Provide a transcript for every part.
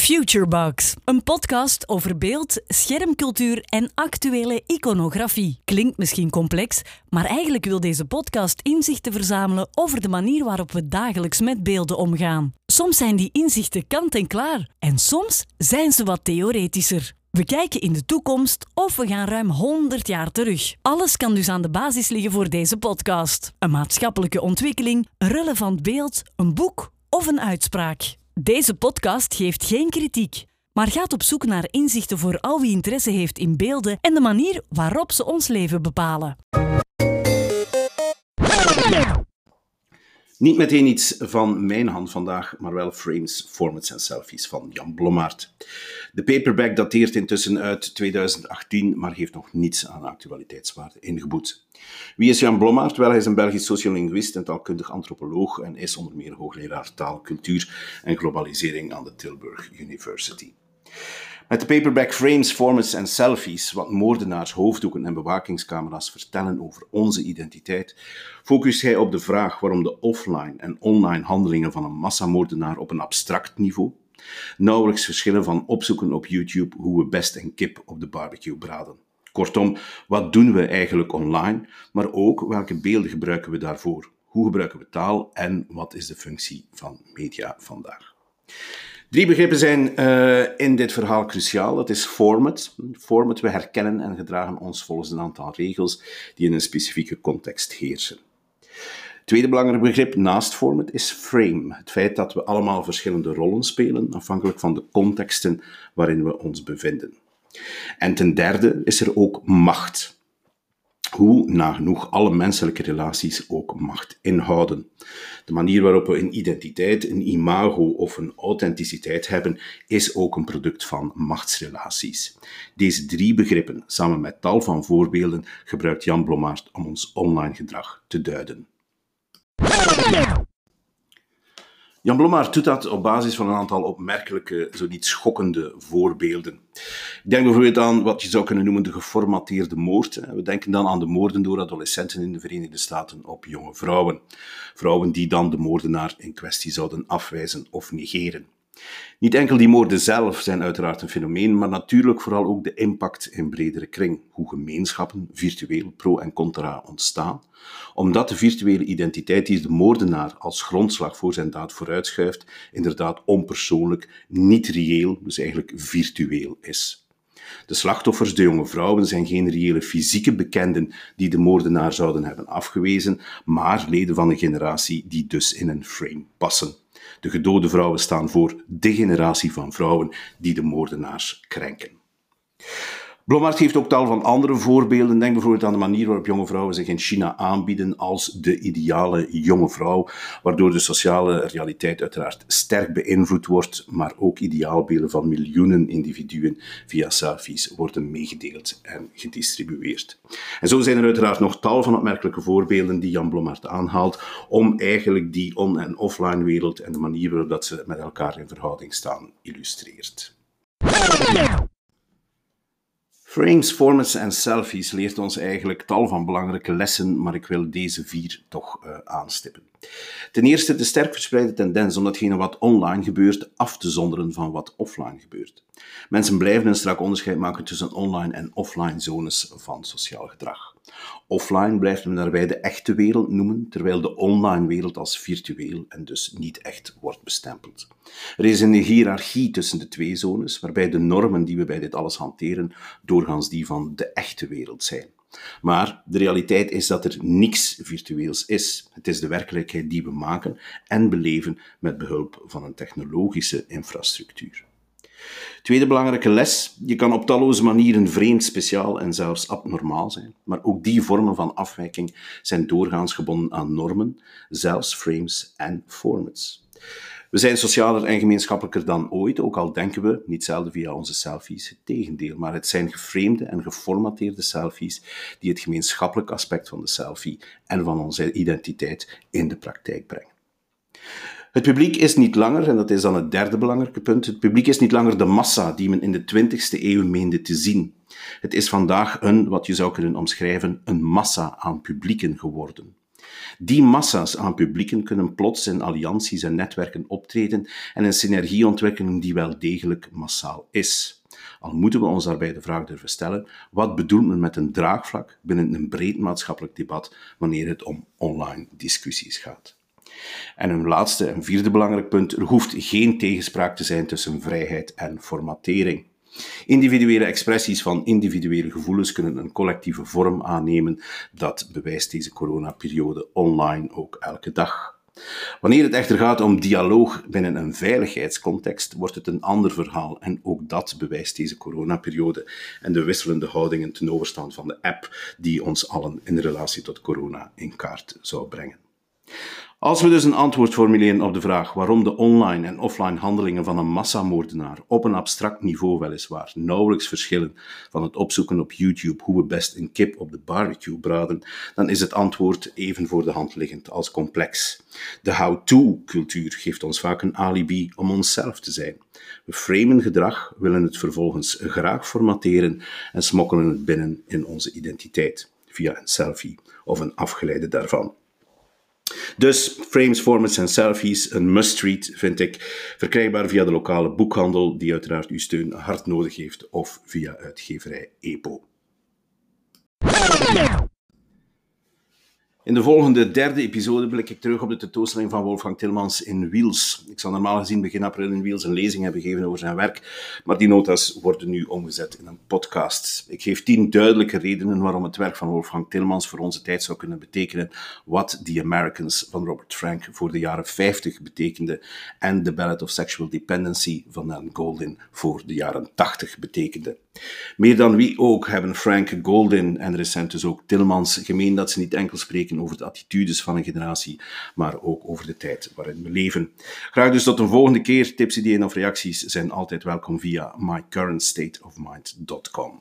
Futurebox, een podcast over beeld, schermcultuur en actuele iconografie. Klinkt misschien complex, maar eigenlijk wil deze podcast inzichten verzamelen over de manier waarop we dagelijks met beelden omgaan. Soms zijn die inzichten kant en klaar en soms zijn ze wat theoretischer. We kijken in de toekomst of we gaan ruim 100 jaar terug. Alles kan dus aan de basis liggen voor deze podcast. Een maatschappelijke ontwikkeling, een relevant beeld, een boek of een uitspraak. Deze podcast geeft geen kritiek, maar gaat op zoek naar inzichten voor al wie interesse heeft in beelden en de manier waarop ze ons leven bepalen. Niet meteen iets van mijn hand vandaag, maar wel Frames, Formats and Selfies van Jan Blommaert. De paperback dateert intussen uit 2018, maar heeft nog niets aan actualiteitswaarde ingeboet. Wie is Jan Blommaert? Wel, hij is een Belgisch sociolinguïst en taalkundig antropoloog en is onder meer hoogleraar taal, cultuur en globalisering aan de Tilburg University. Met de paperback Frames, Formats and Selfies, wat moordenaars, hoofddoeken en bewakingscamera's vertellen over onze identiteit, focust hij op de vraag waarom de offline en online handelingen van een massamoordenaar op een abstract niveau nauwelijks verschillen van opzoeken op YouTube hoe we best een kip op de barbecue braden. Kortom, wat doen we eigenlijk online, maar ook welke beelden gebruiken we daarvoor? Hoe gebruiken we taal en wat is de functie van media vandaag? 3 begrippen zijn in dit verhaal cruciaal. Dat is format. Format, we herkennen en gedragen ons volgens een aantal regels die in een specifieke context heersen. Tweede belangrijk begrip naast format is frame. Het feit dat we allemaal verschillende rollen spelen, afhankelijk van de contexten waarin we ons bevinden. En ten derde is er ook macht. Hoe nagenoeg alle menselijke relaties ook macht inhouden. De manier waarop we een identiteit, een imago of een authenticiteit hebben, is ook een product van machtsrelaties. Deze 3 begrippen, samen met tal van voorbeelden, gebruikt Jan Blommaert om ons online gedrag te duiden. Jan Blommaert doet dat op basis van een aantal opmerkelijke, zo niet schokkende voorbeelden. Ik denk bijvoorbeeld aan wat je zou kunnen noemen de geformateerde moord. We denken dan aan de moorden door adolescenten in de Verenigde Staten op jonge vrouwen. Vrouwen die dan de moordenaar in kwestie zouden afwijzen of negeren. Niet enkel die moorden zelf zijn uiteraard een fenomeen, maar natuurlijk vooral ook de impact in bredere kring. Hoe gemeenschappen virtueel pro en contra ontstaan, omdat de virtuele identiteit die de moordenaar als grondslag voor zijn daad vooruitschuift, inderdaad onpersoonlijk, niet reëel, dus eigenlijk virtueel is. De slachtoffers, de jonge vrouwen, zijn geen reële fysieke bekenden die de moordenaar zouden hebben afgewezen, maar leden van een generatie die dus in een frame passen. De gedode vrouwen staan voor de generatie van vrouwen die de moordenaars krenken. Blommaert heeft ook tal van andere voorbeelden. Denk bijvoorbeeld aan de manier waarop jonge vrouwen zich in China aanbieden als de ideale jonge vrouw, waardoor de sociale realiteit uiteraard sterk beïnvloed wordt, maar ook ideaalbeelden van miljoenen individuen via selfies worden meegedeeld en gedistribueerd. En zo zijn er uiteraard nog tal van opmerkelijke voorbeelden die Jan Blommaert aanhaalt om eigenlijk die on- en offline wereld en de manier waarop dat ze met elkaar in verhouding staan illustreert. Frames, Formats and Selfies leert ons eigenlijk tal van belangrijke lessen, maar ik wil deze 4 toch aanstippen. Ten eerste de sterk verspreide tendens om datgene wat online gebeurt af te zonderen van wat offline gebeurt. Mensen blijven een strak onderscheid maken tussen online en offline zones van sociaal gedrag. Offline blijft men daarbij de echte wereld noemen, terwijl de online wereld als virtueel en dus niet echt wordt bestempeld. Er is een hiërarchie tussen de 2 zones, waarbij de normen die we bij dit alles hanteren doorgaans die van de echte wereld zijn. Maar de realiteit is dat er niks virtueels is. Het is de werkelijkheid die we maken en beleven met behulp van een technologische infrastructuur. Tweede belangrijke les, je kan op talloze manieren vreemd, speciaal en zelfs abnormaal zijn, maar ook die vormen van afwijking zijn doorgaans gebonden aan normen, zelfs frames en formats. We zijn socialer en gemeenschappelijker dan ooit, ook al denken we, niet zelden via onze selfies, het tegendeel. Maar het zijn geframede en geformateerde selfies die het gemeenschappelijk aspect van de selfie en van onze identiteit in de praktijk brengen. Het publiek is niet langer, en dat is dan het 3e belangrijke punt, het publiek is niet langer de massa die men in de 20e eeuw meende te zien. Het is vandaag wat je zou kunnen omschrijven, een massa aan publieken geworden. Die massa's aan publieken kunnen plots in allianties en netwerken optreden en een synergie ontwikkelen die wel degelijk massaal is. Al moeten we ons daarbij de vraag durven stellen, wat bedoelt men met een draagvlak binnen een breed maatschappelijk debat wanneer het om online discussies gaat? En een laatste en vierde belangrijk punt, er hoeft geen tegenspraak te zijn tussen vrijheid en formatering. Individuele expressies van individuele gevoelens kunnen een collectieve vorm aannemen. Dat bewijst deze coronaperiode online ook elke dag. Wanneer het echter gaat om dialoog binnen een veiligheidscontext, wordt het een ander verhaal. En ook dat bewijst deze coronaperiode en de wisselende houdingen ten overstaan van de app die ons allen in relatie tot corona in kaart zou brengen. Als we dus een antwoord formuleren op de vraag waarom de online en offline handelingen van een massamoordenaar op een abstract niveau weliswaar nauwelijks verschillen van het opzoeken op YouTube hoe we best een kip op de barbecue braden, dan is het antwoord even voor de hand liggend als complex. De how-to-cultuur geeft ons vaak een alibi om onszelf te zijn. We framen gedrag, willen het vervolgens graag formateren en smokkelen het binnen in onze identiteit, via een selfie of een afgeleide daarvan. Dus Frames, Formats and Selfies, een must-read vind ik, verkrijgbaar via de lokale boekhandel die uiteraard uw steun hard nodig heeft of via uitgeverij Epo. In de volgende derde episode blik ik terug op de tentoonstelling van Wolfgang Tillmans in Wiels. Ik zal normaal gezien begin april in Wiels een lezing hebben gegeven over zijn werk, maar die notas worden nu omgezet in een podcast. Ik geef 10 duidelijke redenen waarom het werk van Wolfgang Tillmans voor onze tijd zou kunnen betekenen wat The Americans van Robert Frank voor de jaren 50 betekende en The Ballad of Sexual Dependency van Nan Goldin voor de jaren 80 betekende. Meer dan wie ook hebben Frank, Goldin en recent dus ook Tillmans gemeen dat ze niet enkel spreken over de attitudes van een generatie, maar ook over de tijd waarin we leven. Graag dus tot een volgende keer. Tips, ideeën of reacties zijn altijd welkom via mycurrentstateofmind.com.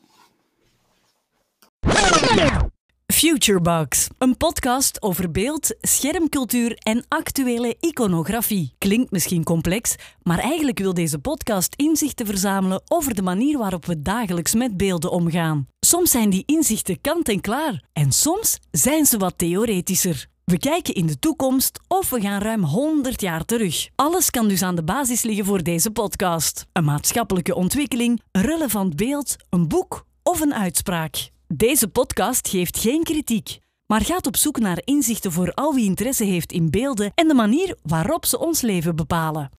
Futurebox, een podcast over beeld, schermcultuur en actuele iconografie. Klinkt misschien complex, maar eigenlijk wil deze podcast inzichten verzamelen over de manier waarop we dagelijks met beelden omgaan. Soms zijn die inzichten kant en klaar en soms zijn ze wat theoretischer. We kijken in de toekomst of we gaan ruim 100 jaar terug. Alles kan dus aan de basis liggen voor deze podcast. Een maatschappelijke ontwikkeling, een relevant beeld, een boek of een uitspraak. Deze podcast geeft geen kritiek, maar gaat op zoek naar inzichten voor al wie interesse heeft in beelden en de manier waarop ze ons leven bepalen.